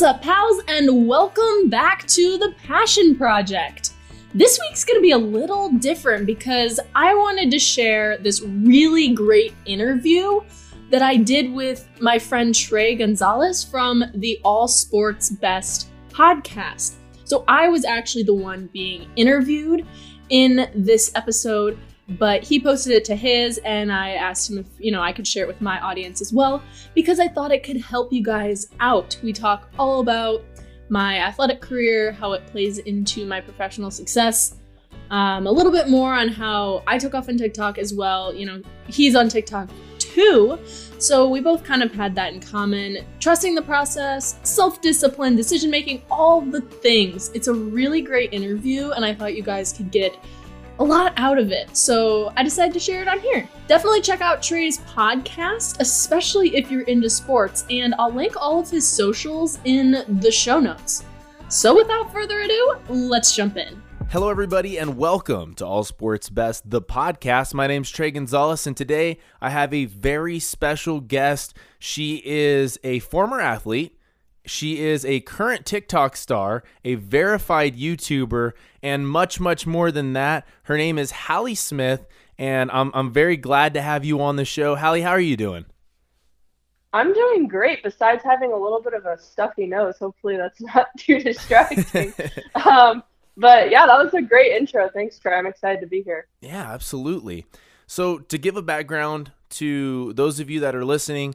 What's up, pals, and welcome back to The Passion Project. This week's gonna be a little different because I wanted to share this really great interview that I did with my friend Trey Gonsalez from the All Sports Best podcast. So I was actually the one being interviewed in this episode, but he posted it to his, and I asked him if, I could share it with my audience as well, because I thought it could help you guys out. We talk all about my athletic career, how it plays into my professional success, a little bit more on how I took off on TikTok as well. He's on TikTok too, so we both kind of had that in common. Trusting the process, self-discipline, decision-making, all the things. It's a really great interview, and I thought you guys could get a lot out of it, so I decided to share it on here. Definitely check out Trey's podcast, especially if you're into sports, and I'll link all of his socials in the show notes. So without further ado, let's jump in. Hello everybody, and welcome to All Sports Best, the podcast. My name's Trey Gonsalez, and today I have a very special guest. She is a former athlete. She is a current TikTok star, a verified YouTuber, and much, much more than that. Her name is Hallee Smith, and I'm very glad to have you on the show. Hallee, how are you doing? I'm doing great, besides having a little bit of a stuffy nose. Hopefully that's not too distracting. But yeah, that was a great intro. Thanks, Trey. I'm excited to be here. Yeah, absolutely. So to give a background to those of you that are listening,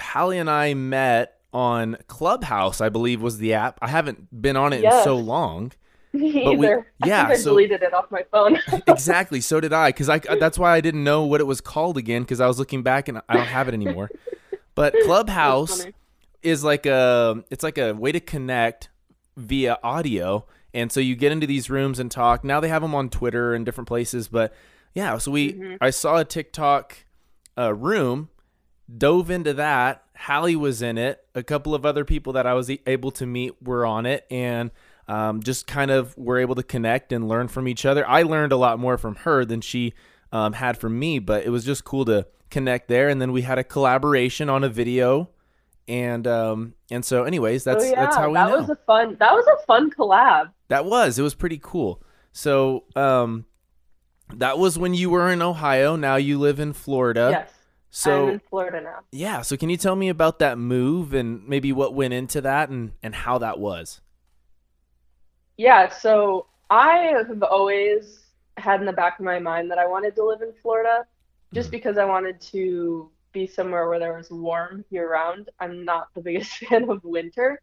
Hallee and I met on Clubhouse, I believe was the app. I haven't been on it in so long. Me either. I deleted it off my phone. Exactly. So did I, because that's why I didn't know what it was called again, because I was looking back and I don't have it anymore. But Clubhouse is like a way to connect via audio, and so you get into these rooms and talk. Now they have them on Twitter and different places, but yeah. So I saw a TikTok room, dove into that. Hallee was in it. A couple of other people that I was able to meet were on it, and just kind of were able to connect and learn from each other. I learned a lot more from her than she had from me, but it was just cool to connect there. And then we had a collaboration on a video, and so anyways, that's how we know. That was a fun collab. It was pretty cool. So that was when you were in Ohio. Now you live in Florida. Yes. So I'm in Florida now. Yeah. So can you tell me about that move and maybe what went into that and how that was? Yeah. So I have always had in the back of my mind that I wanted to live in Florida just because I wanted to be somewhere where there was warm year round. I'm not the biggest fan of winter.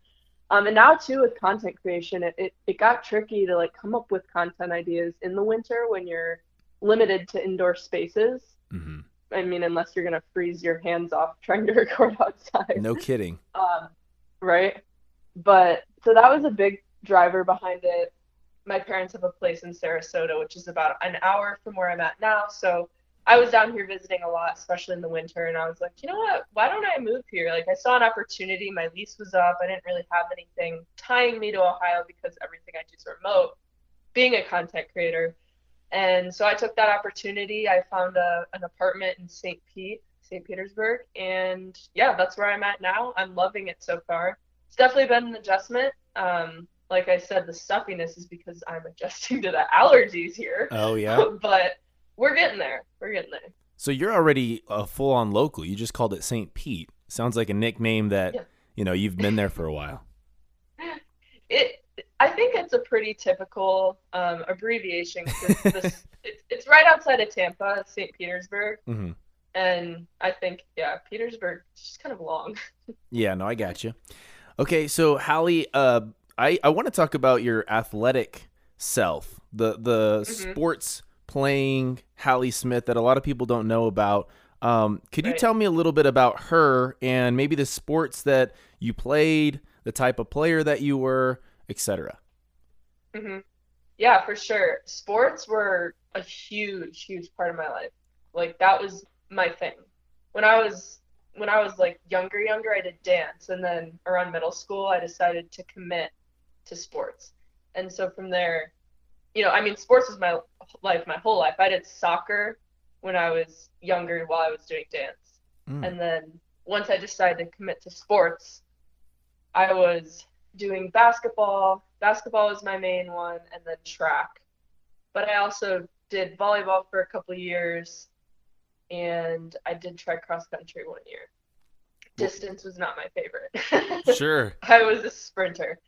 And now too, with content creation, it got tricky to come up with content ideas in the winter when you're limited to indoor spaces. Mm-hmm. I mean, unless you're going to freeze your hands off trying to record outside. No kidding. Right? But so that was a big driver behind it. My parents have a place in Sarasota, which is about an hour from where I'm at now. So I was down here visiting a lot, especially in the winter. And I was like, you know what? Why don't I move here? I saw an opportunity. My lease was up. I didn't really have anything tying me to Ohio because everything I do is remote, being a content creator. And so I took that opportunity. I found an apartment in St. Petersburg. And yeah, that's where I'm at now. I'm loving it so far. It's definitely been an adjustment. Like I said, the stuffiness is because I'm adjusting to the allergies here. Oh, yeah. But we're getting there. So you're already a full-on local. You just called it St. Pete. Sounds like a nickname that, you've been there for a while. I think it's a pretty typical abbreviation. It's right outside of Tampa, St. Petersburg. Mm-hmm. And I think, Petersburg is just kind of long. Yeah, no, I got you. Okay, so Hallee, I want to talk about your athletic self, the sports playing Hallee Smith that a lot of people don't know about. Could you tell me a little bit about her and maybe the sports that you played, the type of player that you were, etc.? Yeah, for sure. Sports were a huge part of my life. That was my thing. When I was younger, I did dance, and then around middle school I decided to commit to sports. And so from there, sports was my life, my whole life. I did soccer when I was younger while I was doing dance. And then once I decided to commit to sports, I was doing basketball. Basketball was my main one, and then track. But I also did volleyball for a couple of years, and I did try cross country one year. Distance was not my favorite. Sure. I was a sprinter.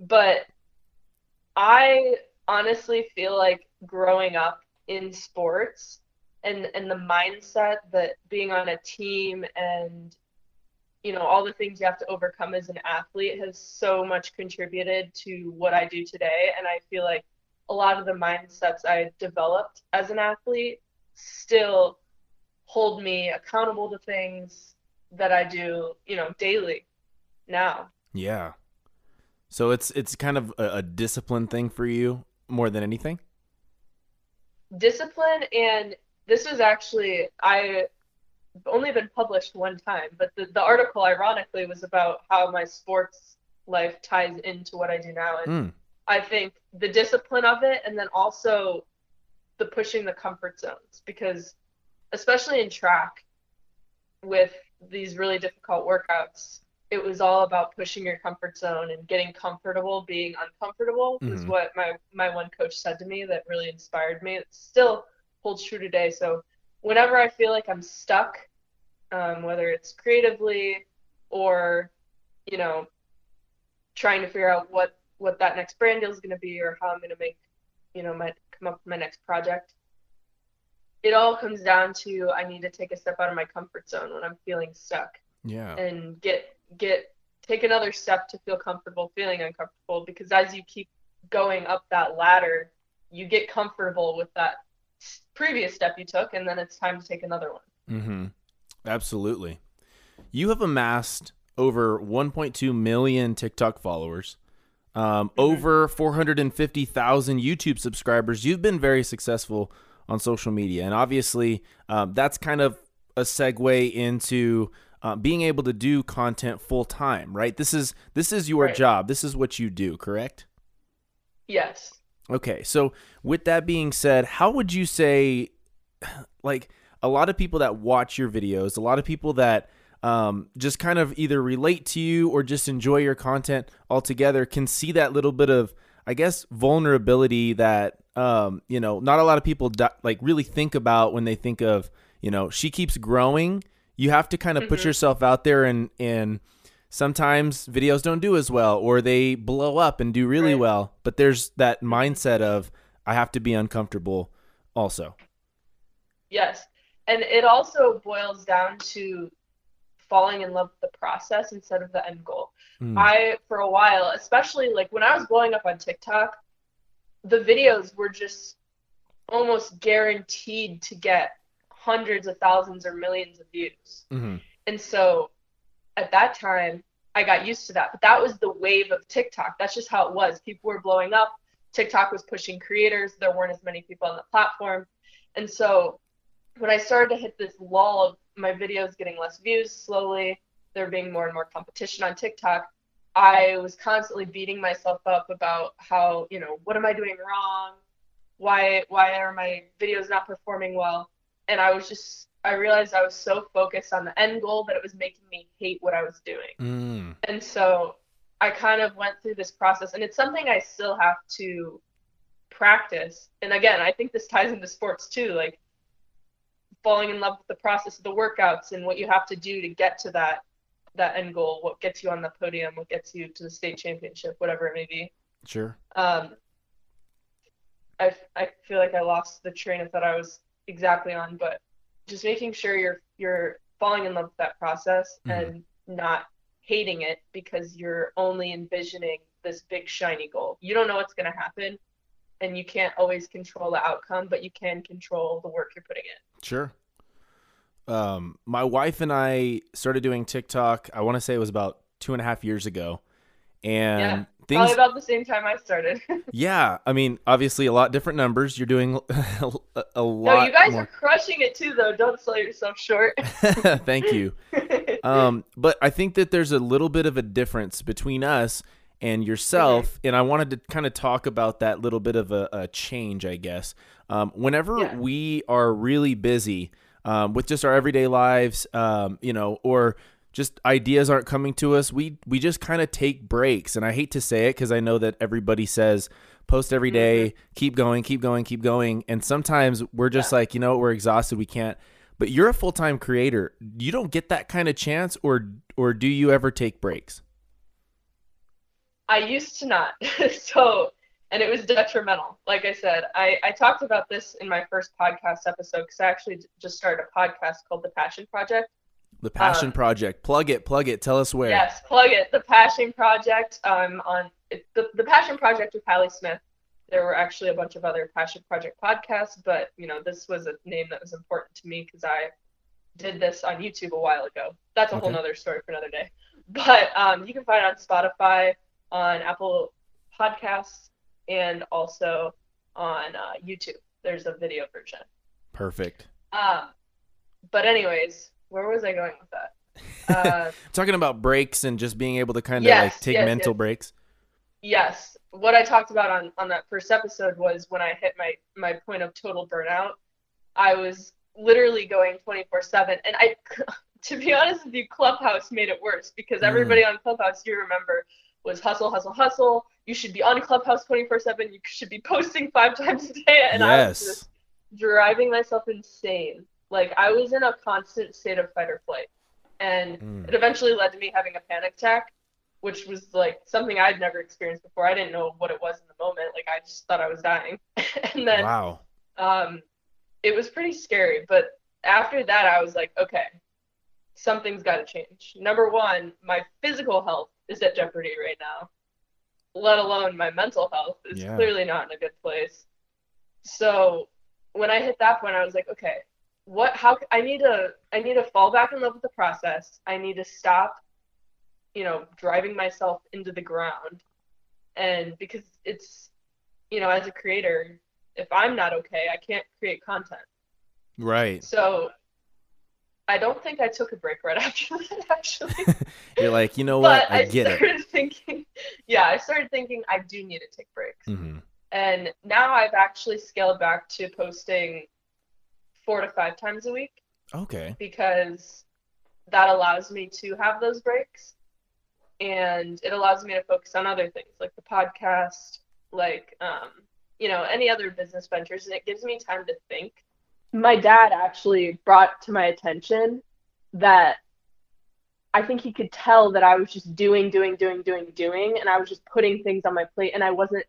But I honestly feel like growing up in sports and the mindset that being on a team and, you know, all the things you have to overcome as an athlete has so much contributed to what I do today. And I feel like a lot of the mindsets I developed as an athlete still hold me accountable to things that I do, you know, daily now. Yeah. So it's kind of a discipline thing for you more than anything? Discipline, and this was actually, I've only been published one time, but the article ironically was about how my sports life ties into what I do now. And I think the discipline of it, and then also the pushing the comfort zones, because especially in track with these really difficult workouts, it was all about pushing your comfort zone and getting comfortable being uncomfortable. Mm-hmm. Is what my one coach said to me that really inspired me. It still holds true today. So whenever I feel like I'm stuck, whether it's creatively or, you know, trying to figure out what that next brand deal is going to be, or how I'm going to make, you know, come up with my next project, it all comes down to I need to take a step out of my comfort zone when I'm feeling stuck. Yeah. And take another step to feel comfortable feeling uncomfortable, because as you keep going up that ladder, you get comfortable with that previous step you took, and then it's time to take another one. Mm-hmm. Absolutely. You have amassed over 1.2 million TikTok followers, over 450,000 YouTube subscribers. You've been very successful on social media, and obviously that's kind of a segue into being able to do content full time, right? This is your job. This is what you do, correct? Yes. Okay. So with that being said, how would you say, like, a lot of people that watch your videos, a lot of people that just kind of either relate to you or just enjoy your content altogether can see that little bit of, I guess, vulnerability that, you know, not a lot of people like really think about when they think of, you know, she keeps growing. You have to kind of put yourself out there, and sometimes videos don't do as well, or they blow up and do really well. But there's that mindset of, I have to be uncomfortable also. Yes. And it also boils down to falling in love with the process instead of the end goal. I, for a while, especially like when I was blowing up on TikTok, the videos were just almost guaranteed to get hundreds of thousands or millions of views. And so at that time I got used to that, but that was the wave of TikTok. That's just how it was. People were blowing up. TikTok was pushing creators. There weren't as many people on the platform. And so when I started to hit this lull of my videos getting less views slowly, there being more and more competition on TikTok, I was constantly beating myself up about how, you know, what am I doing wrong? Why are my videos not performing well? And I was just, I realized I was so focused on the end goal that it was making me hate what I was doing. And so I kind of went through this process, and it's something I still have to practice. And again, I think this ties into sports too, like falling in love with the process of the workouts and what you have to do to get to that end goal, what gets you on the podium, what gets you to the state championship, whatever it may be. Sure. I feel like I lost the train of thought I was exactly on, but just making sure you're falling in love with that process and not hating it because you're only envisioning this big shiny goal. You don't know what's going to happen, and you can't always control the outcome, but you can control the work you're putting in. Sure. My wife and I started doing TikTok, I want to say it was about 2.5 years ago, and probably about the same time I started. Yeah. I mean, obviously a lot different numbers. You're doing a lot. No, you guys are crushing it too, though. Don't sell yourself short. Thank you. But I think that there's a little bit of a difference between us and yourself. And I wanted to kind of talk about that little bit of a change, I guess. Whenever we are really busy with just our everyday lives, you know, or just ideas aren't coming to us. We just kind of take breaks. And I hate to say it because I know that everybody says post every day, keep going. And sometimes we're just like, you know what, we're exhausted. We can't. But you're a full-time creator. You don't get that kind of chance, or do you ever take breaks? I used to not. And it was detrimental. Like I said, I talked about this in my first podcast episode because I actually just started a podcast called The Passion Project. The Passion Project. Plug it. Tell us where. Yes, plug it. The Passion Project. The Passion Project with Hallee Smith. There were actually a bunch of other Passion Project podcasts, but you know, this was a name that was important to me because I did this on YouTube a while ago. That's a whole nother story for another day. But you can find it on Spotify, on Apple Podcasts, and also on YouTube. There's a video version. Perfect. But anyways, where was I going with that? Talking about breaks and just being able to kind of take mental breaks. Yes. What I talked about on that first episode was when I hit my point of total burnout, I was literally going 24/7. And I, to be honest with you, Clubhouse made it worse because everybody on Clubhouse, you remember, was hustle. You should be on Clubhouse 24/7. You should be posting 5 times a day. And I was just driving myself insane. Like, I was in a constant state of fight or flight. And it eventually led to me having a panic attack, which was like something I'd never experienced before. I didn't know what it was in the moment. Like, I just thought I was dying. And then it was pretty scary. But after that, I was like, okay, something's got to change. Number one, my physical health is at jeopardy right now, let alone my mental health is clearly not in a good place. So when I hit that point, I was like, okay, I need to fall back in love with the process. I need to stop, driving myself into the ground. And because it's, as a creator, if I'm not okay, I can't create content. Right. So I don't think I took a break right after that, actually. You're like, you know what? I started thinking I do need to take breaks. Mm-hmm. And now I've actually scaled back to posting 4 to 5 times a week. Okay. Because that allows me to have those breaks. And it allows me to focus on other things like the podcast, like, any other business ventures. And it gives me time to think. My dad actually brought to my attention that I think he could tell that I was just doing. And I was just putting things on my plate and I wasn't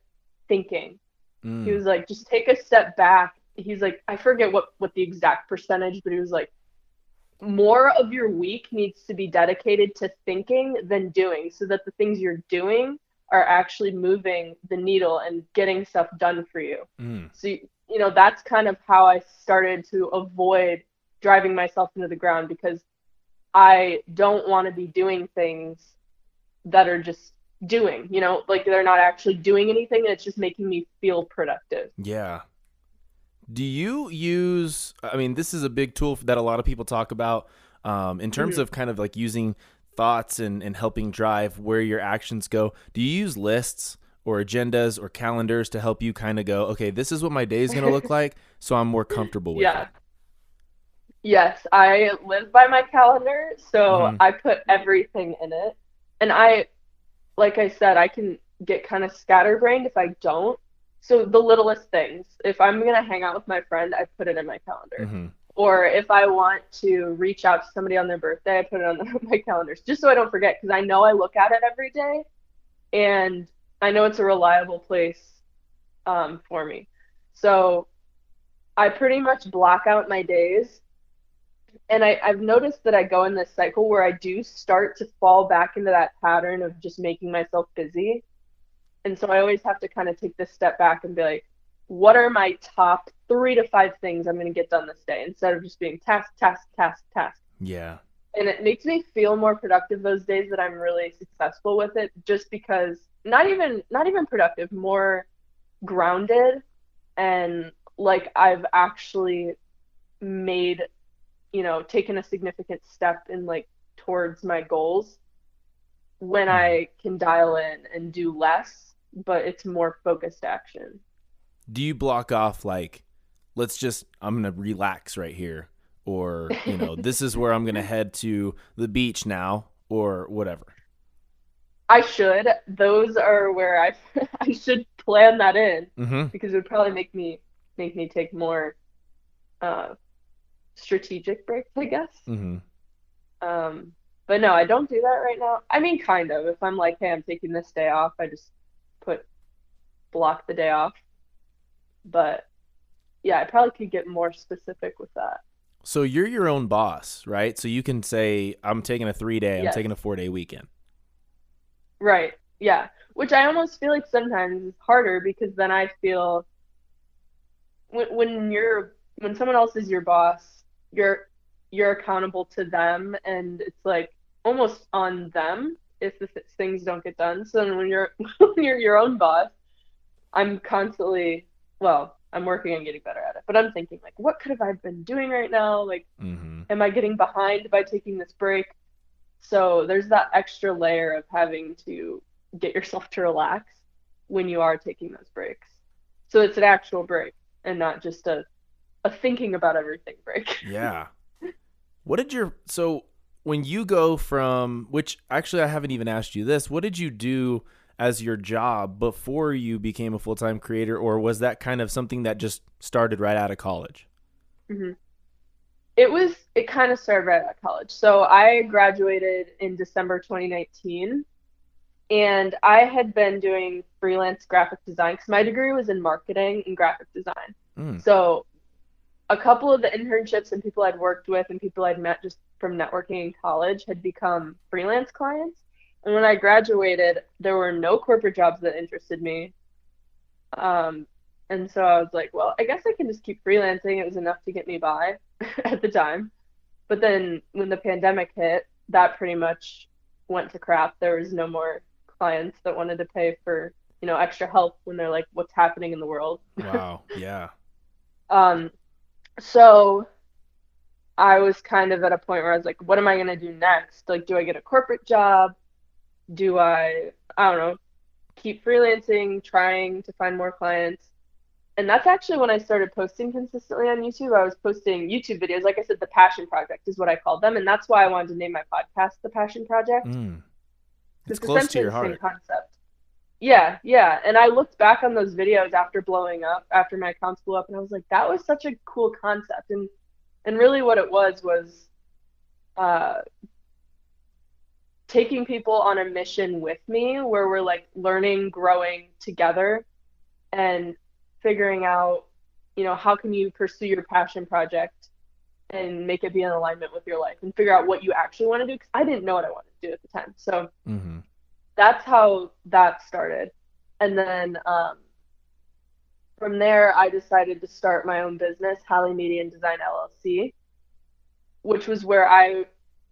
thinking. Mm. He was like, just take a step back. He's like, I forget what the exact percentage, but he was like, more of your week needs to be dedicated to thinking than doing so that the things you're doing are actually moving the needle and getting stuff done for you. Mm. So, that's kind of how I started to avoid driving myself into the ground because I don't want to be doing things that are just doing, like they're not actually doing anything. And it's just making me feel productive. Yeah. Do you use, this is a big tool that a lot of people talk about in terms of kind of like using thoughts and helping drive where your actions go. Do you use lists or agendas or calendars to help you kind of go, okay, this is what my day is going to look like, so I'm more comfortable with it? Yes, I live by my calendar, so I put everything in it. And like I said, I can get kind of scatterbrained if I don't. So the littlest things, if I'm going to hang out with my friend, I put it in my calendar. Mm-hmm. Or if I want to reach out to somebody on their birthday, I put it on my calendars just so I don't forget, because I know I look at it every day and I know it's a reliable place for me. So I pretty much block out my days. And I've noticed that I go in this cycle where I do start to fall back into that pattern of just making myself busy. And so I always have to kind of take this step back and be like, what are my top 3 to 5 things I'm going to get done this day instead of just being task. Yeah. And it makes me feel more productive those days that I'm really successful with it, just because not even productive, more grounded. And like I've actually made, taken a significant step in like towards my goals when I can dial in and do less, but it's more focused action. Do you block off like, I'm going to relax right here? or, you know, this is where I'm going to head to the beach now or whatever. I should. Those are where I should plan that in, because it would probably make me take more strategic breaks, I guess. But no, I don't do that right now. I mean, kind of. If I'm like, hey, I'm taking this day off, I just block the day off. But yeah, I probably could get more specific with that. So you're your own boss, right? So you can say, I'm taking a 3-day, yes. I'm taking a 4-day weekend. Right. Yeah. Which I almost feel like sometimes is harder, because then I feel when someone else is your boss, you're accountable to them, and it's like almost on them if the things don't get done. So then when you're your own boss, I'm constantly, well, I'm working on getting better at it, but I'm thinking like, what could have I been doing right now? Like, am I getting behind by taking this break? So there's that extra layer of having to get yourself to relax when you are taking those breaks. So it's an actual break and not just a thinking about everything break. Yeah. So when you go from, which actually I haven't even asked you this, what did you do as your job before you became a full-time creator, or was that kind of something that just started right out of college? It kind of started right out of college. So I graduated in December 2019, and I had been doing freelance graphic design because my degree was in marketing and graphic design. So a couple of the internships and people I'd worked with and people I'd met just from networking in college had become freelance clients. And when I graduated, there were no corporate jobs that interested me. And so I was like, well, I guess I can just keep freelancing. It was enough to get me by at the time. But then when the pandemic hit, that pretty much went to crap. There was no more clients that wanted to pay for, you know, extra help when they're like, what's happening in the world? Wow. Yeah. So I was kind of at a point where I was like, what am I going to do next? Like, do I get a corporate job? Do I don't know, keep freelancing, trying to find more clients? And that's actually when I started posting consistently on YouTube. I was posting YouTube videos. Like I said, The Passion Project is what I called them. And that's why I wanted to name my podcast The Passion Project. It's close to your heart. Same concept. Yeah, yeah. And I looked back on those videos after blowing up, after my accounts blew up, and I was like, that was such a cool concept. And really what it was taking people on a mission with me where we're like learning, growing together, and figuring out, you know, how can you pursue your passion project and make it be in alignment with your life and figure out what you actually want to do, because I didn't know what I wanted to do at the time. So that's how that started. And then from there, I decided to start my own business, Hallee Media and Design LLC, which was where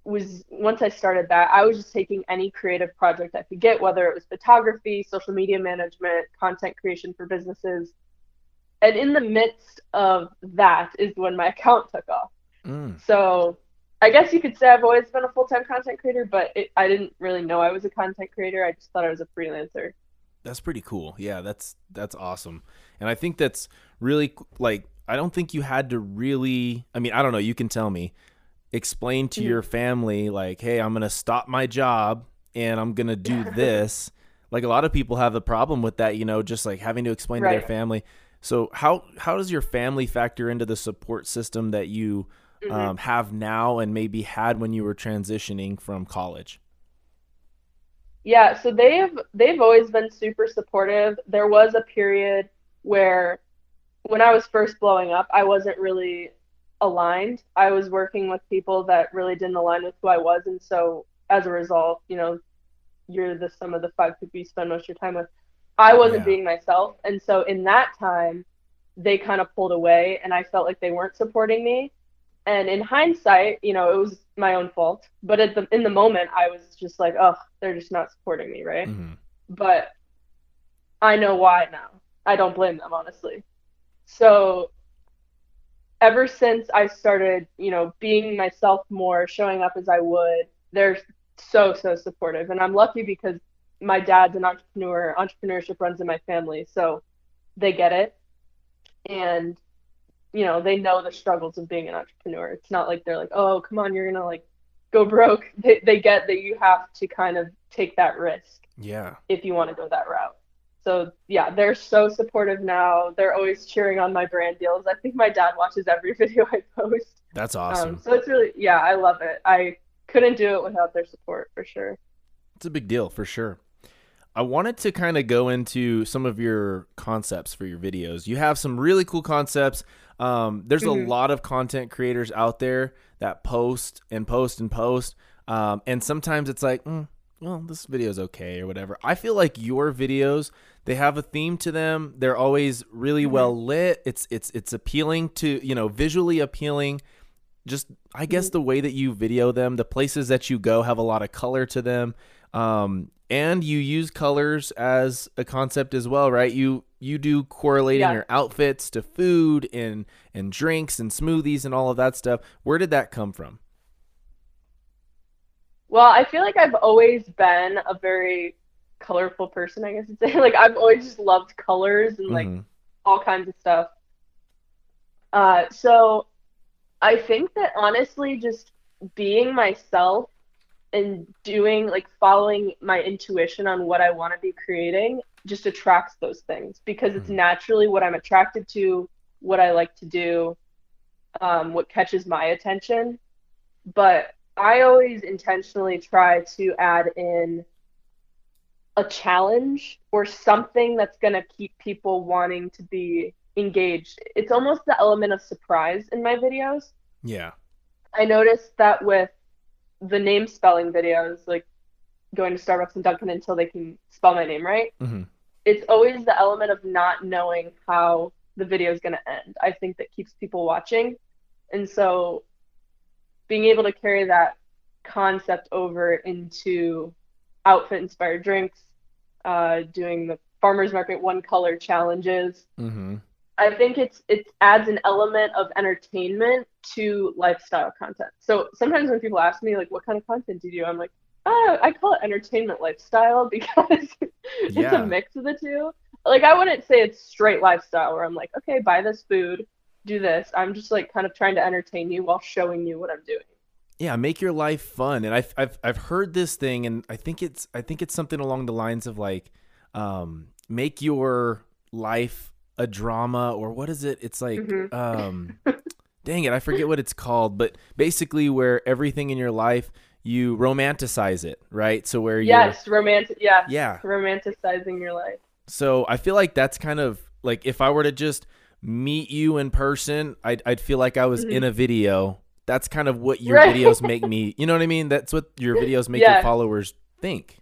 once I started that, I was just taking any creative project I could get, whether it was photography, social media management, content creation for businesses. And in the midst of that is when my account took off. So I guess you could say I've always been a full-time content creator, but I didn't really know I was a content creator. I just thought I was a freelancer. That's pretty cool. Yeah, that's awesome. And I think that's really, like, I don't think you had to really, I mean, I don't know, you can tell me, explain to your family like, hey, I'm going to stop my job and I'm going to do this. Like, a lot of people have a problem with that, you know, just like having to explain to their family. So how does your family factor into the support system that you have now and maybe had when you were transitioning from college? Yeah. So they've always been super supportive. There was a period where when I was first blowing up, I wasn't really aligned. I was working with people that really didn't align with who I was, and so as a result, you know, you're the sum of the five people you spend most of your time with. I wasn't being myself, and so in that time they kind of pulled away and I felt like they weren't supporting me. And in hindsight, you know, it was my own fault, but in the moment I was just like, oh, they're just not supporting me, right? But I know why now. I don't blame them, honestly. So ever since I started, you know, being myself more, showing up as I would, they're so, so supportive. And I'm lucky because my dad's an entrepreneur. Entrepreneurship runs in my family, so they get it. And you know, they know the struggles of being an entrepreneur. It's not like they're like, oh, come on, you're going to like go broke. They get that you have to kind of take that risk. Yeah. If you want to go that route. So yeah, they're so supportive now. They're always cheering on my brand deals. I think my dad watches every video I post. That's awesome. So it's really, yeah, I love it. I couldn't do it without their support for sure. It's a big deal for sure. I wanted to kind of go into some of your concepts for your videos. You have some really cool concepts. There's a lot of content creators out there that post and post and post. And sometimes it's like, well, this video's okay or whatever. I feel like your videos, they have a theme to them. They're always really well lit. It's appealing to, you know, visually appealing. Just, I guess the way that you video them, the places that you go have a lot of color to them. And you use colors as a concept as well, right? You do correlating your outfits to food and drinks and smoothies and all of that stuff. Where did that come from? Well, I feel like I've always been a very colorful person, I guess you'd say. Like, I've always just loved colors and like all kinds of stuff. So I think that honestly just being myself and doing, like, following my intuition on what I want to be creating just attracts those things, because it's naturally what I'm attracted to, what I like to do, what catches my attention. But I always intentionally try to add in a challenge or something that's going to keep people wanting to be engaged. It's almost the element of surprise in my videos. Yeah. I noticed that with the name spelling videos, like going to Starbucks and Dunkin' until they can spell my name right. It's always the element of not knowing how the video is going to end, I think, that keeps people watching. And so being able to carry that concept over into outfit inspired drinks, doing the farmers market one color challenges, I think it adds an element of entertainment to lifestyle content. So sometimes when people ask me, like, what kind of content do you do? I'm like, oh, I call it entertainment lifestyle, because it's a mix of the two. Like, I wouldn't say it's straight lifestyle where I'm like, okay, buy this food, do this. I'm just like kind of trying to entertain you while showing you what I'm doing. Yeah. Make your life fun. And I've heard this thing, and I think it's something along the lines of like, make your life a drama, or what is it? It's like, dang it, I forget what it's called, but basically where everything in your life, you romanticize it, right? So where romanticizing your life. So I feel like that's kind of like, if I were to just meet you in person, I'd feel like I was in a video. That's kind of what your videos make me, you know what I mean? That's what your videos make your followers think.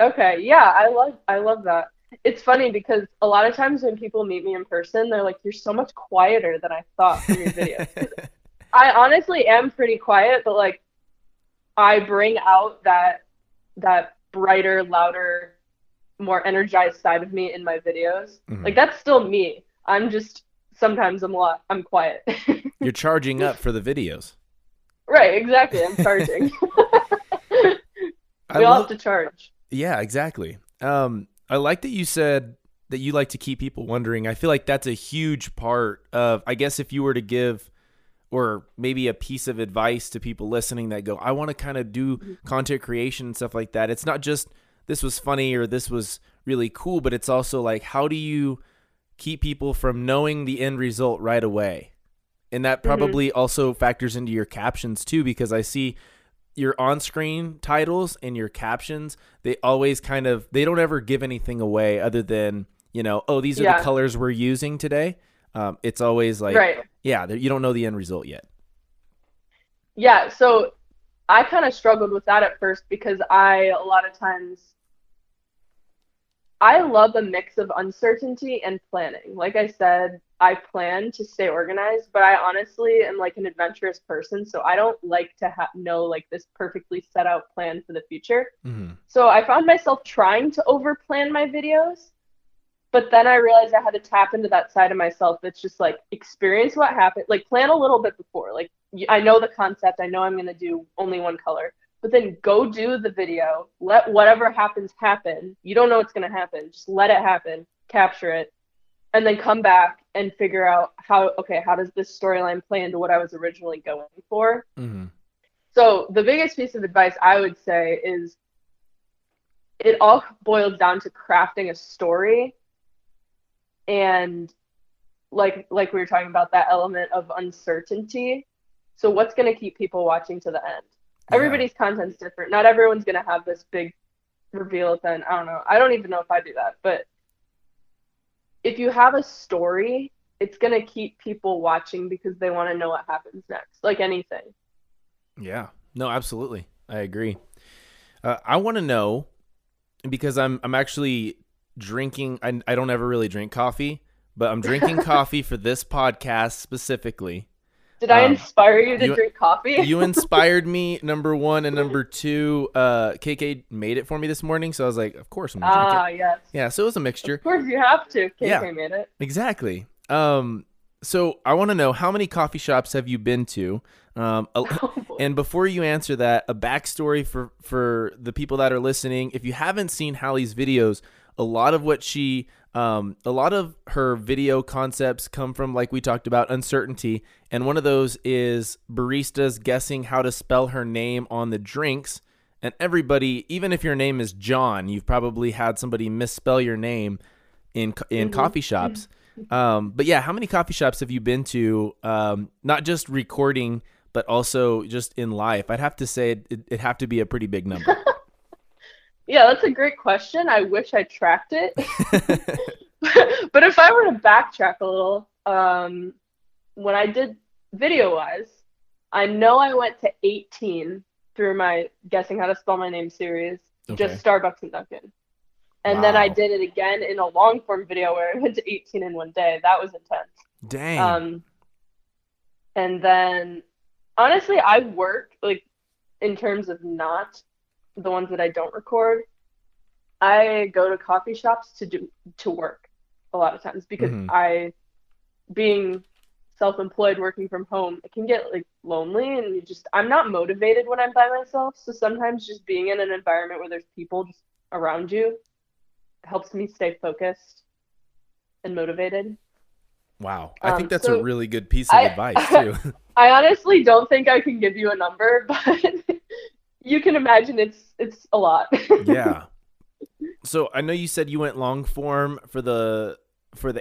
Okay. Yeah. I love that. It's funny because a lot of times when people meet me in person, they're like, you're so much quieter than I thought from your videos. I honestly am pretty quiet, but like I bring out that brighter, louder, more energized side of me in my videos. Like, that's still me. I'm just, sometimes I'm quiet. You're charging up for the videos. Right. Exactly. I'm charging. We all have to charge. Yeah, exactly. I like that you said that you like to keep people wondering. I feel like that's a huge part of, I guess, if you were to give or maybe a piece of advice to people listening that go, I want to kind of do content creation and stuff like that. It's not just this was funny or this was really cool, but it's also like, how do you keep people from knowing the end result right away? And that probably also factors into your captions too, because I see your on-screen titles and your captions, they always kind of, they don't ever give anything away other than, you know, oh, these are the colors we're using today. It's always like, you don't know the end result yet. Yeah. So I kind of struggled with that at first, because a lot of times I love a mix of uncertainty and planning. Like I said, I plan to stay organized, but I honestly am like an adventurous person. So I don't like to know like this perfectly set out plan for the future. So I found myself trying to over plan my videos, but then I realized I had to tap into that side of myself that's just like, experience what happened, like plan a little bit before. Like, I know the concept, I know I'm going to do only one color, but then go do the video, let whatever happens happen. You don't know what's going to happen. Just let it happen, capture it. and then come back and figure out how, okay, how does this storyline play into what I was originally going for? Mm-hmm. So the biggest piece of advice I would say is it all boils down to crafting a story and like we were talking about, that element of uncertainty. So what's going to keep people watching to the end? Yeah. Everybody's content's different. Not everyone's going to have this big reveal at the end. I don't know. I don't even know if I do that. But if you have a story, it's going to keep people watching because they want to know what happens next, like anything. Yeah. No, absolutely. I agree. I want to know, because I'm actually drinking. I don't ever really drink coffee, but I'm drinking coffee for this podcast specifically. Did I inspire you to drink coffee? You inspired me, number one. And number two, KK made it for me this morning. So I was like, of course I'm going to drink it. Yes. Yeah, so it was a mixture. Of course you have to. KK made it. Exactly. So I want to know, how many coffee shops have you been to? And before you answer that, a backstory for the people that are listening. If you haven't seen Hallee's videos, a lot of her video concepts come from, like we talked about, uncertainty. And one of those is baristas guessing how to spell her name on the drinks. And everybody, even if your name is John, you've probably had somebody misspell your name in mm-hmm. coffee shops. But yeah, how many coffee shops have you been to? Not just recording, but also just in life. I'd have to say it'd have to be a pretty big number. Yeah, that's a great question. I wish I tracked it. But if I were to backtrack a little, when I did video-wise, I know I went to 18 through my Guessing How to Spell My Name series, just Starbucks and Dunkin'. And then I did it again in a long-form video where I went to 18 in one day. That was intense. Dang. And then, honestly, I work, like, in terms of not the ones that I don't record, I go to coffee shops to work a lot of times because mm-hmm. Being self-employed, working from home, it can get like lonely, and I'm not motivated when I'm by myself. So sometimes just being in an environment where there's people just around you helps me stay focused and motivated. Wow. I think that's a really good piece of advice too. I honestly don't think I can give you a number, but you can imagine it's a lot. Yeah. So I know you said you went long form for the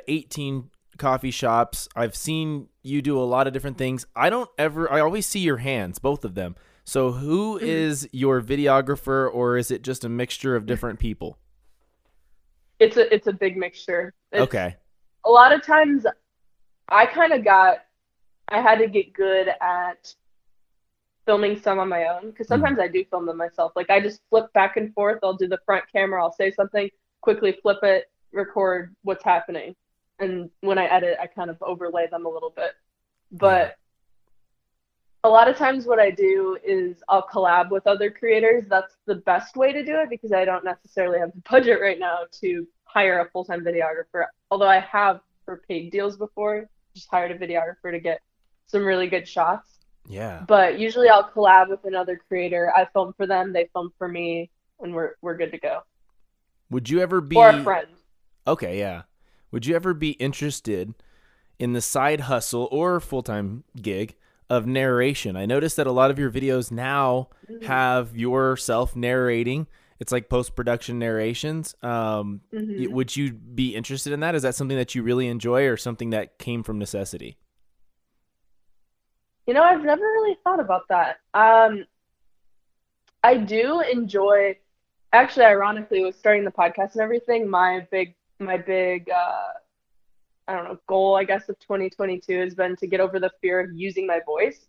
18 coffee shops. I've seen you do a lot of different things. I always see your hands, both of them. So who is your videographer, or is it just a mixture of different people? It's a big mixture. Okay. A lot of times I had to get good at filming some on my own, because sometimes I do film them myself. Like, I just flip back and forth. I'll do the front camera, I'll say something, quickly flip it, record what's happening, and when I edit, I kind of overlay them a little bit. But a lot of times what I do is I'll collab with other creators. That's the best way to do it, because I don't necessarily have the budget right now to hire a full-time videographer, although I have, for paid deals before, just hired a videographer to get some really good shots. Yeah. But usually I'll collab with another creator. I film for them, they film for me, and we're good to go. Would you ever be... Or a friend. Okay, yeah. Would you ever be interested in the side hustle or full-time gig of narration? I noticed that a lot of your videos now have yourself narrating. It's like post-production narrations. Would you be interested in that? Is that something that you really enjoy, or something that came from necessity? You know, I've never really thought about that. I do enjoy, actually, ironically, with starting the podcast and everything, my big, I don't know, goal, I guess, of 2022 has been to get over the fear of using my voice,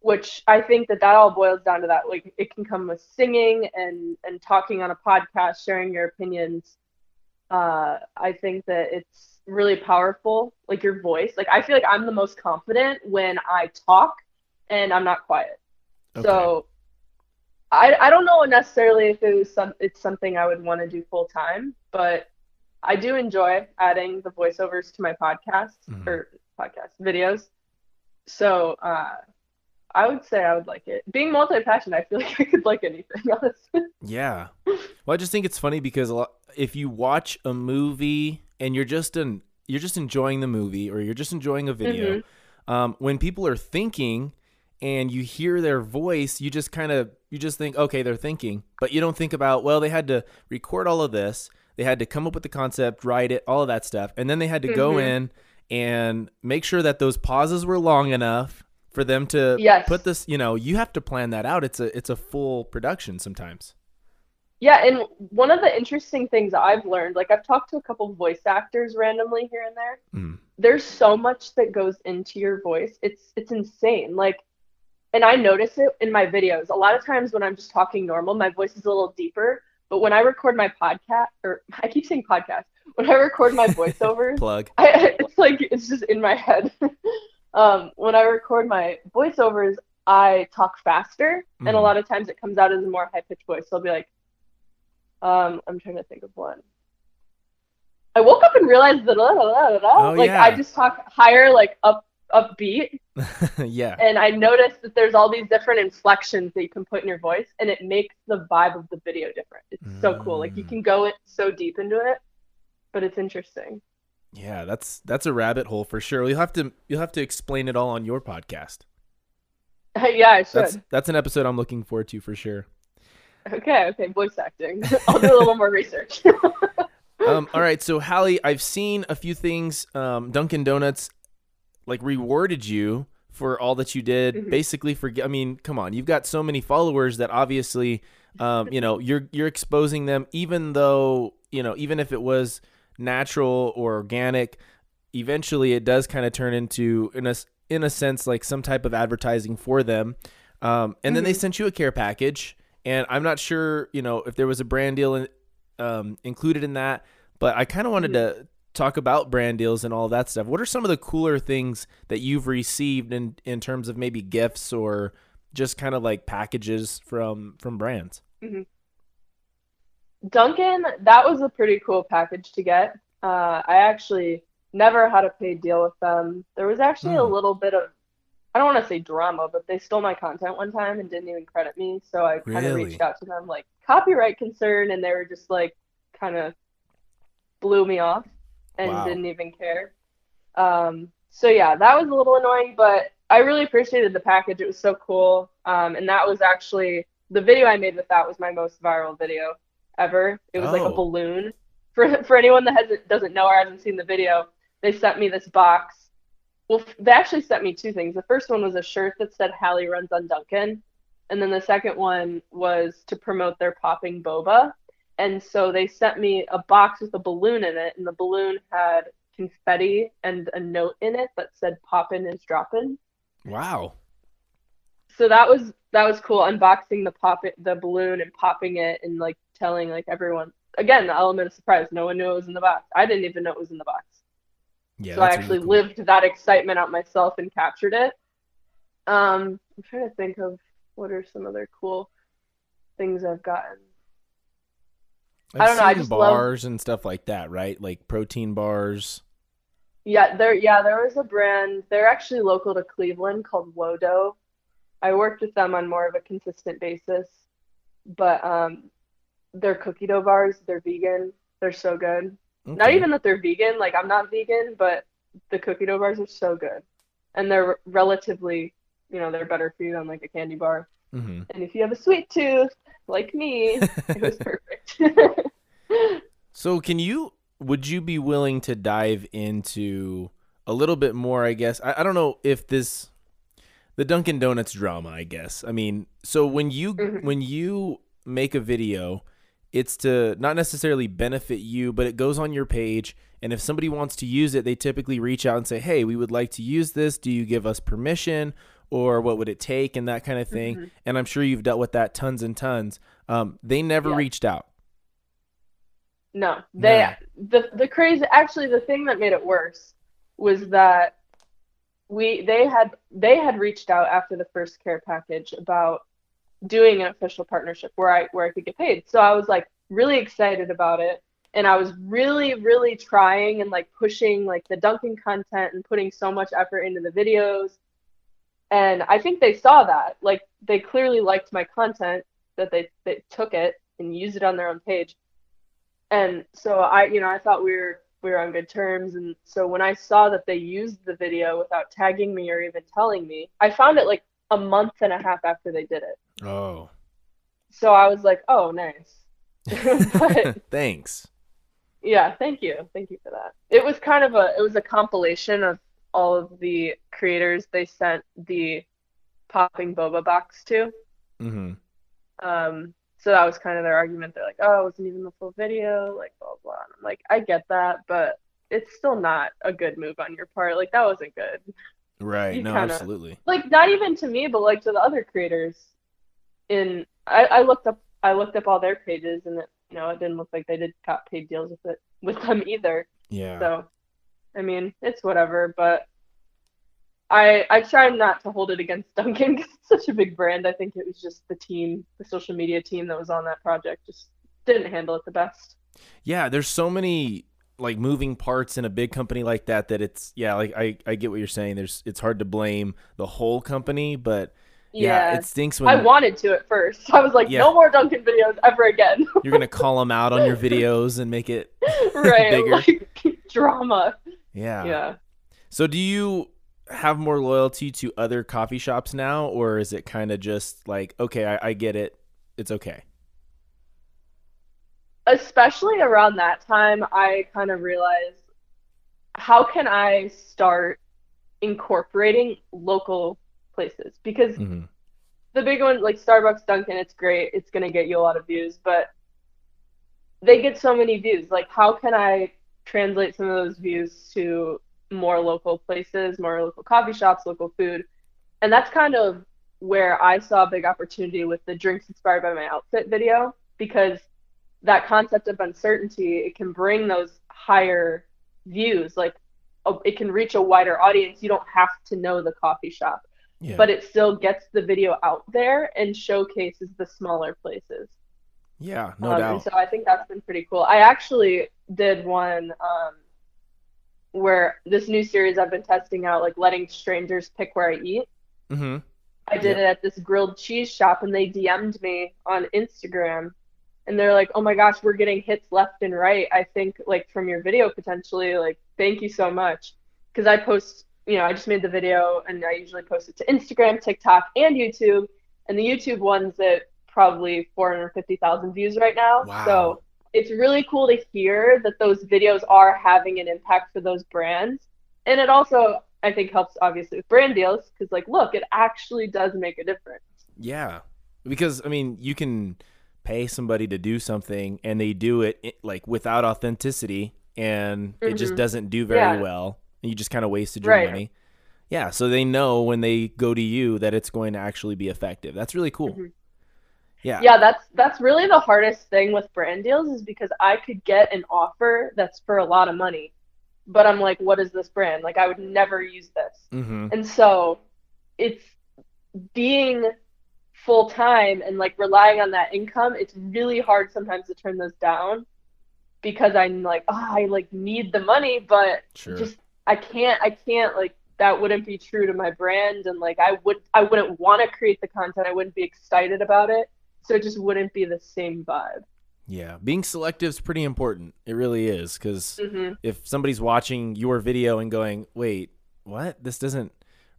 which I think that all boils down to that. Like, it can come with singing and talking on a podcast, sharing your opinions. I think that it's really powerful, like your voice. Like, I feel like I'm the most confident when I talk and I'm not quiet. Okay. So I don't know necessarily if it's something I would want to do full time, but I do enjoy adding the voiceovers to my podcast or podcast videos. So I would say I would like it. Being multi-passionate, I feel like I could like anything, honestly. Yeah. Well, I just think it's funny because if you watch a movie and you're just an you're just enjoying the movie or you're just enjoying a video. Mm-hmm. When people are thinking and you hear their voice, you just kind of, you just think, okay, they're thinking, but you don't think about, well, they had to record all of this. They had to come up with the concept, write it, all of that stuff. And then they had to go in and make sure that those pauses were long enough for them to put this, you know, you have to plan that out. It's a full production sometimes. Yeah, and one of the interesting things I've learned, like I've talked to a couple voice actors randomly here and there. Mm. There's so much that goes into your voice. It's insane. Like, and I notice it in my videos. A lot of times when I'm just talking normal, my voice is a little deeper. But when I record my podcast, or I keep saying podcast, when I record my voiceover, it's like it's just in my head. When I record my voiceovers, I talk faster, and a lot of times it comes out as a more high-pitched voice. So I'll be like, I'm trying to think of one. I woke up and realized that I just talk higher, like upbeat. Yeah. And I noticed that there's all these different inflections that you can put in your voice, and it makes the vibe of the video different. It's so cool. Like you can go so deep into it, but it's interesting. Yeah, that's a rabbit hole for sure. You'll have to explain it all on your podcast. Yeah, I should. That's an episode I'm looking forward to for sure. Okay, voice acting. I'll do a little more research. All right, so Hallee, I've seen a few things. Dunkin' Donuts like rewarded you for all that you did. Mm-hmm. Basically, come on, you've got so many followers that obviously, you know, you're exposing them, even though, you know, even if it was natural or organic, eventually it does kind of turn into in a sense like some type of advertising for them. And then they sent you a care package, and I'm not sure, you know, if there was a brand deal included in that, but I kind of wanted to talk about brand deals and all that stuff. What are some of the cooler things that you've received in terms of maybe gifts or just kind of like packages from brands? Mm-hmm. Dunkin', that was a pretty cool package to get. I actually never had a paid deal with them. There was actually a little bit of, I don't want to say drama, but they stole my content one time and didn't even credit me. So I kind of reached out to them like copyright concern, and they were just like kind of blew me off and didn't even care. So yeah, that was a little annoying, but I really appreciated the package. It was so cool. And that was actually, the video I made with that was my most viral video ever. It was like a balloon. For anyone that doesn't know or hasn't seen the video, they sent me this box. Well, they actually sent me two things. The first one was a shirt that said Hallee runs on Dunkin', and then the second one was to promote their popping boba. And so they sent me a box with a balloon in it, and the balloon had confetti and a note in it that said "poppin' is droppin'." Wow. So that was cool, unboxing the balloon and popping it and like telling like everyone. Again, the element of surprise. No one knew it was in the box. I didn't even know it was in the box. Yeah, so I actually really lived that excitement out myself and captured it. I'm trying to think of what are some other cool things I've gotten. I don't know. I just bars and stuff like that, right? Like protein bars. Yeah, there was a brand. They're actually local to Cleveland called Wodo. I worked with them on more of a consistent basis, but their cookie dough bars, they're vegan. They're so good. Okay. Not even that they're vegan. Like, I'm not vegan, but the cookie dough bars are so good. And they're relatively, you know, they're better for you than, like, a candy bar. Mm-hmm. And if you have a sweet tooth, like me, it was perfect. So would you be willing to dive into a little bit more, I guess? I don't know if the Dunkin' Donuts drama, I guess. I mean, so when you make a video, it's to not necessarily benefit you, but it goes on your page, and if somebody wants to use it, they typically reach out and say, hey, we would like to use this, do you give us permission, or what would it take, and that kind of thing. Mm-hmm. And I'm sure you've dealt with that tons and tons. They never reached out. No, the crazy, actually the thing that made it worse was that they had reached out after the first care package about doing an official partnership where I could get paid. So I was like really excited about it, and I was really, really trying and like pushing like the Dunkin' content and putting so much effort into the videos. And I think they saw that, like they clearly liked my content, that they took it and used it on their own page. And so I, you know, I thought we were we were on good terms. And so when I saw that they used the video without tagging me or even telling me, I found it like a month and a half after they did it. Oh. So I was like, oh, nice. But, thanks. Yeah, thank you. Thank you for that. It was kind of a compilation of all of the creators they sent the popping boba box to. Mm-hmm. So that was kind of their argument. They're like, oh, it wasn't even the full video, like, blah, blah. And I'm like, I get that, but it's still not a good move on your part. Like, that wasn't good. Right. You no, kinda, absolutely. Like, not even to me, but, like, to the other creators. I looked up all their pages, and, it, you know, it didn't look like they did got paid deals with them either. Yeah. So, I mean, it's whatever, but I try not to hold it against Dunkin' because it's such a big brand. I think it was just the team, the social media team that was on that project just didn't handle it the best. Yeah, there's so many like moving parts in a big company like that that it's, yeah, like I get what you're saying. It's hard to blame the whole company, but yeah, it stinks when I wanted to at first. I was like, yeah, no more Dunkin' videos ever again. You're going to call them out on your videos and make it right, bigger. Like drama. Yeah. Yeah. So do you have more loyalty to other coffee shops now, or is it kind of just like, okay, I get it, it's okay? Especially around that time, I kind of realized, how can I start incorporating local places? Because mm-hmm. the big one, like Starbucks, Dunkin', it's great, it's going to get you a lot of views, but they get so many views. Like, how can I translate some of those views to more local places, more local coffee shops, local food? And that's kind of where I saw a big opportunity with the drinks inspired by my outfit video, because that concept of uncertainty, it can bring those higher views. Like, it can reach a wider audience. You don't have to know the coffee shop, yeah, but it still gets the video out there and showcases the smaller places. Yeah, no doubt. And so I think that's been pretty cool. I actually did one where this new series I've been testing out, like letting strangers pick where I eat. Mm-hmm. I did it at this grilled cheese shop, and they DM'd me on Instagram, and they're like, oh my gosh, we're getting hits left and right, I think, like, from your video potentially, like, thank you so much. Because I post, you know, I just made the video, and I usually post it to Instagram, TikTok, and YouTube, and the YouTube one's at probably 450,000 views right now. Wow. So it's really cool to hear that those videos are having an impact for those brands. And it also, I think, helps obviously with brand deals, because, like, look, it actually does make a difference. Yeah. Because, I mean, you can pay somebody to do something, and they do it like without authenticity, and mm-hmm. it just doesn't do very well. And you just kind of wasted your money. Yeah. So they know when they go to you that it's going to actually be effective. That's really cool. Mm-hmm. Yeah. Yeah, that's really the hardest thing with brand deals, is because I could get an offer that's for a lot of money, but I'm like, what is this brand? Like, I would never use this. Mm-hmm. And so it's being full time and like relying on that income, it's really hard sometimes to turn those down, because I'm like, oh, I like need the money, but just I can't like, that wouldn't be true to my brand, and like I wouldn't want to create the content, I wouldn't be excited about it. So it just wouldn't be the same vibe. Yeah. Being selective is pretty important. It really is. Because mm-hmm. if somebody's watching your video and going, wait, what? This doesn't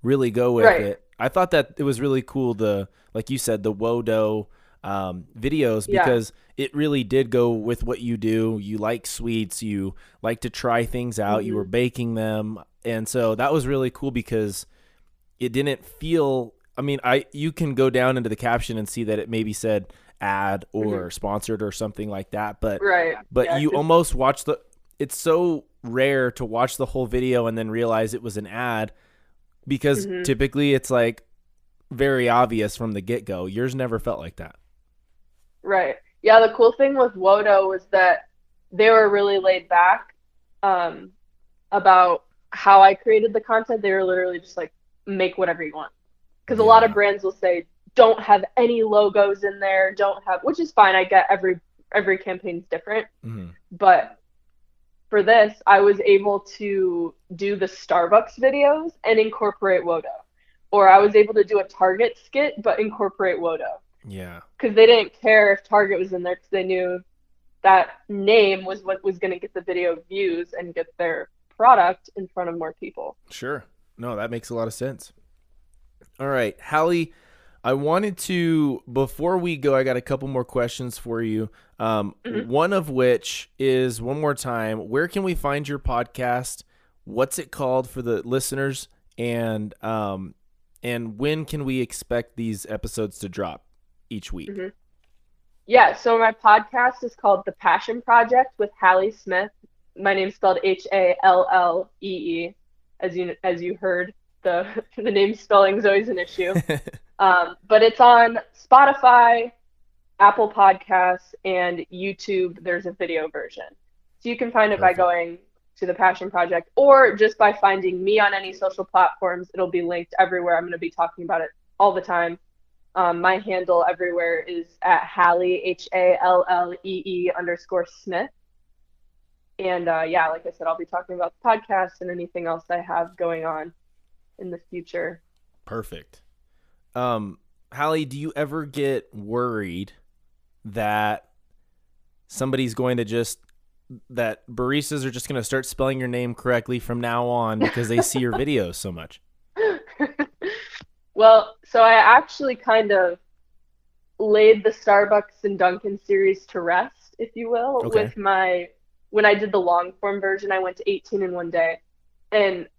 really go with it. I thought that it was really cool, like you said, the Wodo videos, because it really did go with what you do. You like sweets. You like to try things out. Mm-hmm. You were baking them. And so that was really cool, because it didn't feel, I mean, you can go down into the caption and see that it maybe said ad or mm-hmm. sponsored or something like that. But you almost watch it's so rare to watch the whole video and then realize it was an ad, because mm-hmm. typically it's like very obvious from the get-go. Yours never felt like that. Right. Yeah, the cool thing with Wodo was that they were really laid back about how I created the content. They were literally just like, make whatever you want. Because a lot of brands will say, don't have any logos in there, which is fine. I get every campaign's different. Mm-hmm. But for this, I was able to do the Starbucks videos and incorporate Wodo. Or I was able to do a Target skit, but incorporate Wodo. Yeah. Because they didn't care if Target was in there, because they knew that name was what was going to get the video views and get their product in front of more people. Sure. No, that makes a lot of sense. All right, Hallee, I wanted to, before we go, I got a couple more questions for you. One of which is, one more time, where can we find your podcast? What's it called for the listeners? And when can we expect these episodes to drop each week? Yeah, so my podcast is called The Passion Project with Hallee Smith. My name's spelled Hallee, as you heard. The name spelling's always an issue. But it's on Spotify, Apple Podcasts, and YouTube. There's a video version. So you can find it by going to The Passion Project, or just by finding me on any social platforms. It'll be linked everywhere. I'm going to be talking about it all the time. My handle everywhere is at Hallee, Hallee_Smith. And yeah, like I said, I'll be talking about the podcast and anything else I have going on in the future. Perfect. Hallee, do you ever get worried that somebody's going to just, that baristas are just going to start spelling your name correctly from now on because they see your videos so much? Well, so I actually kind of laid the Starbucks and Dunkin' series to rest, if you will, with my, when I did the long form version, I went to 18 in one day. And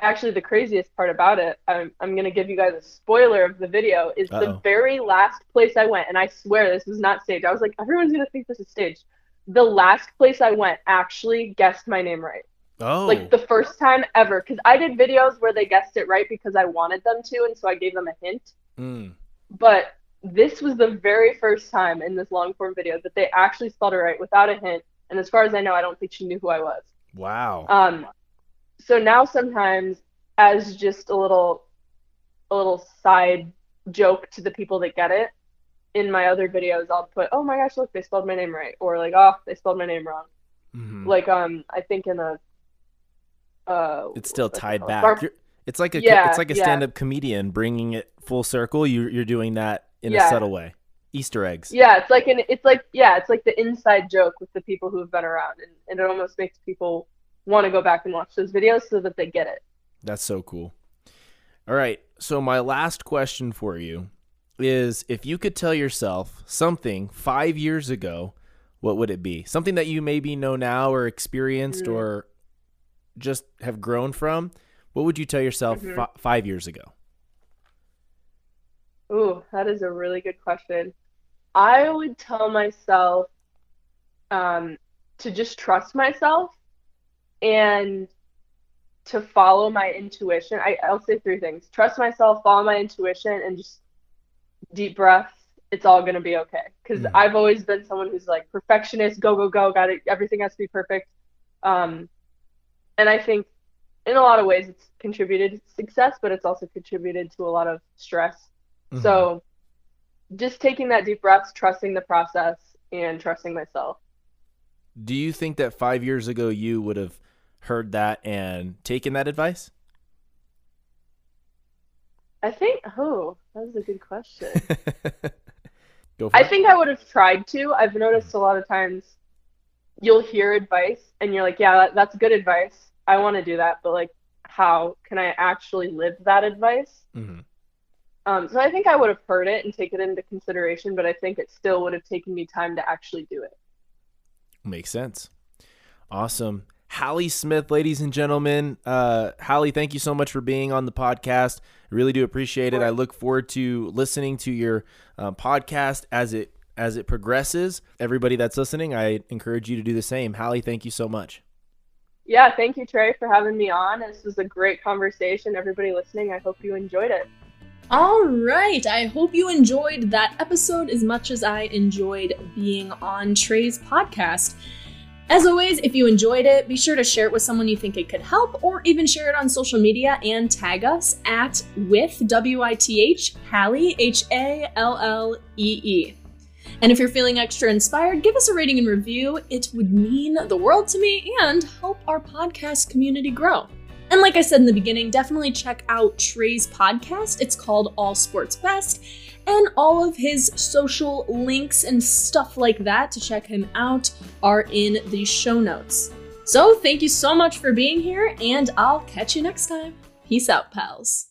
actually the craziest part about it, I'm going to give you guys a spoiler of the video, is the very last place I went. And I swear this was not staged. I was like, everyone's going to think this is staged. The last place I went actually guessed my name right. Oh. Like the first time ever. Because I did videos where they guessed it right because I wanted them to, and so I gave them a hint. But this was the very first time in this long form video that they actually spelled it right without a hint. And as far as I know, I don't think she knew who I was. Wow. So now sometimes, as just a little side joke to the people that get it, in my other videos, I'll put, oh my gosh, look, they spelled my name right. Or like, oh, they spelled my name wrong. Like, I think in a... it's still tied back. It's like a, it's like a stand-up comedian bringing it full circle. You're doing that in a subtle way. Easter eggs. Yeah, it's like, it's like the inside joke with the people who have been around. And it almost makes people want to go back and watch those videos so that they get it. That's so cool. All right, so my last question for you is, if you could tell yourself something 5 years ago, what would it be? Something that you maybe know now or experienced or just have grown from. What would you tell yourself 5 years ago? Ooh, that is a really good question. I would tell myself to just trust myself and to follow my intuition. I'll say three things. Trust myself, follow my intuition, and just deep breath. It's all going to be okay. Because I've always been someone who's like perfectionist, go, go, go, got it. Everything has to be perfect. And I think in a lot of ways it's contributed to success, but it's also contributed to a lot of stress. So just taking that deep breath, trusting the process, and trusting myself. Do you think that 5 years ago you would have heard that and taken that advice? I think, oh, that was a good question. Go for it. I think I would have tried to. I've noticed a lot of times you'll hear advice and you're like, yeah, that's good advice. I want to do that. But like, how can I actually live that advice? So I think I would have heard it and taken it into consideration, but I think it still would have taken me time to actually do it. Makes sense. Awesome. Hallee Smith, ladies and gentlemen. Hallee, thank you so much for being on the podcast. I really do appreciate it. I look forward to listening to your podcast as it progresses. Everybody that's listening, I encourage you to do the same. Hallee, thank you so much. Yeah, thank you, Trey, for having me on. This was a great conversation. Everybody listening, I hope you enjoyed it. All right, I hope you enjoyed that episode as much as I enjoyed being on Trey's podcast. As always, if you enjoyed it, be sure to share it with someone you think it could help, or even share it on social media and tag us at WITH Hallee, Hallee. And if you're feeling extra inspired, give us a rating and review. It would mean the world to me and help our podcast community grow. And like I said in the beginning, definitely check out Trey's podcast. It's called All Sports Best. and all of his social links and stuff like that to check him out are in the show notes. So thank you so much for being here, and I'll catch you next time. Peace out, pals.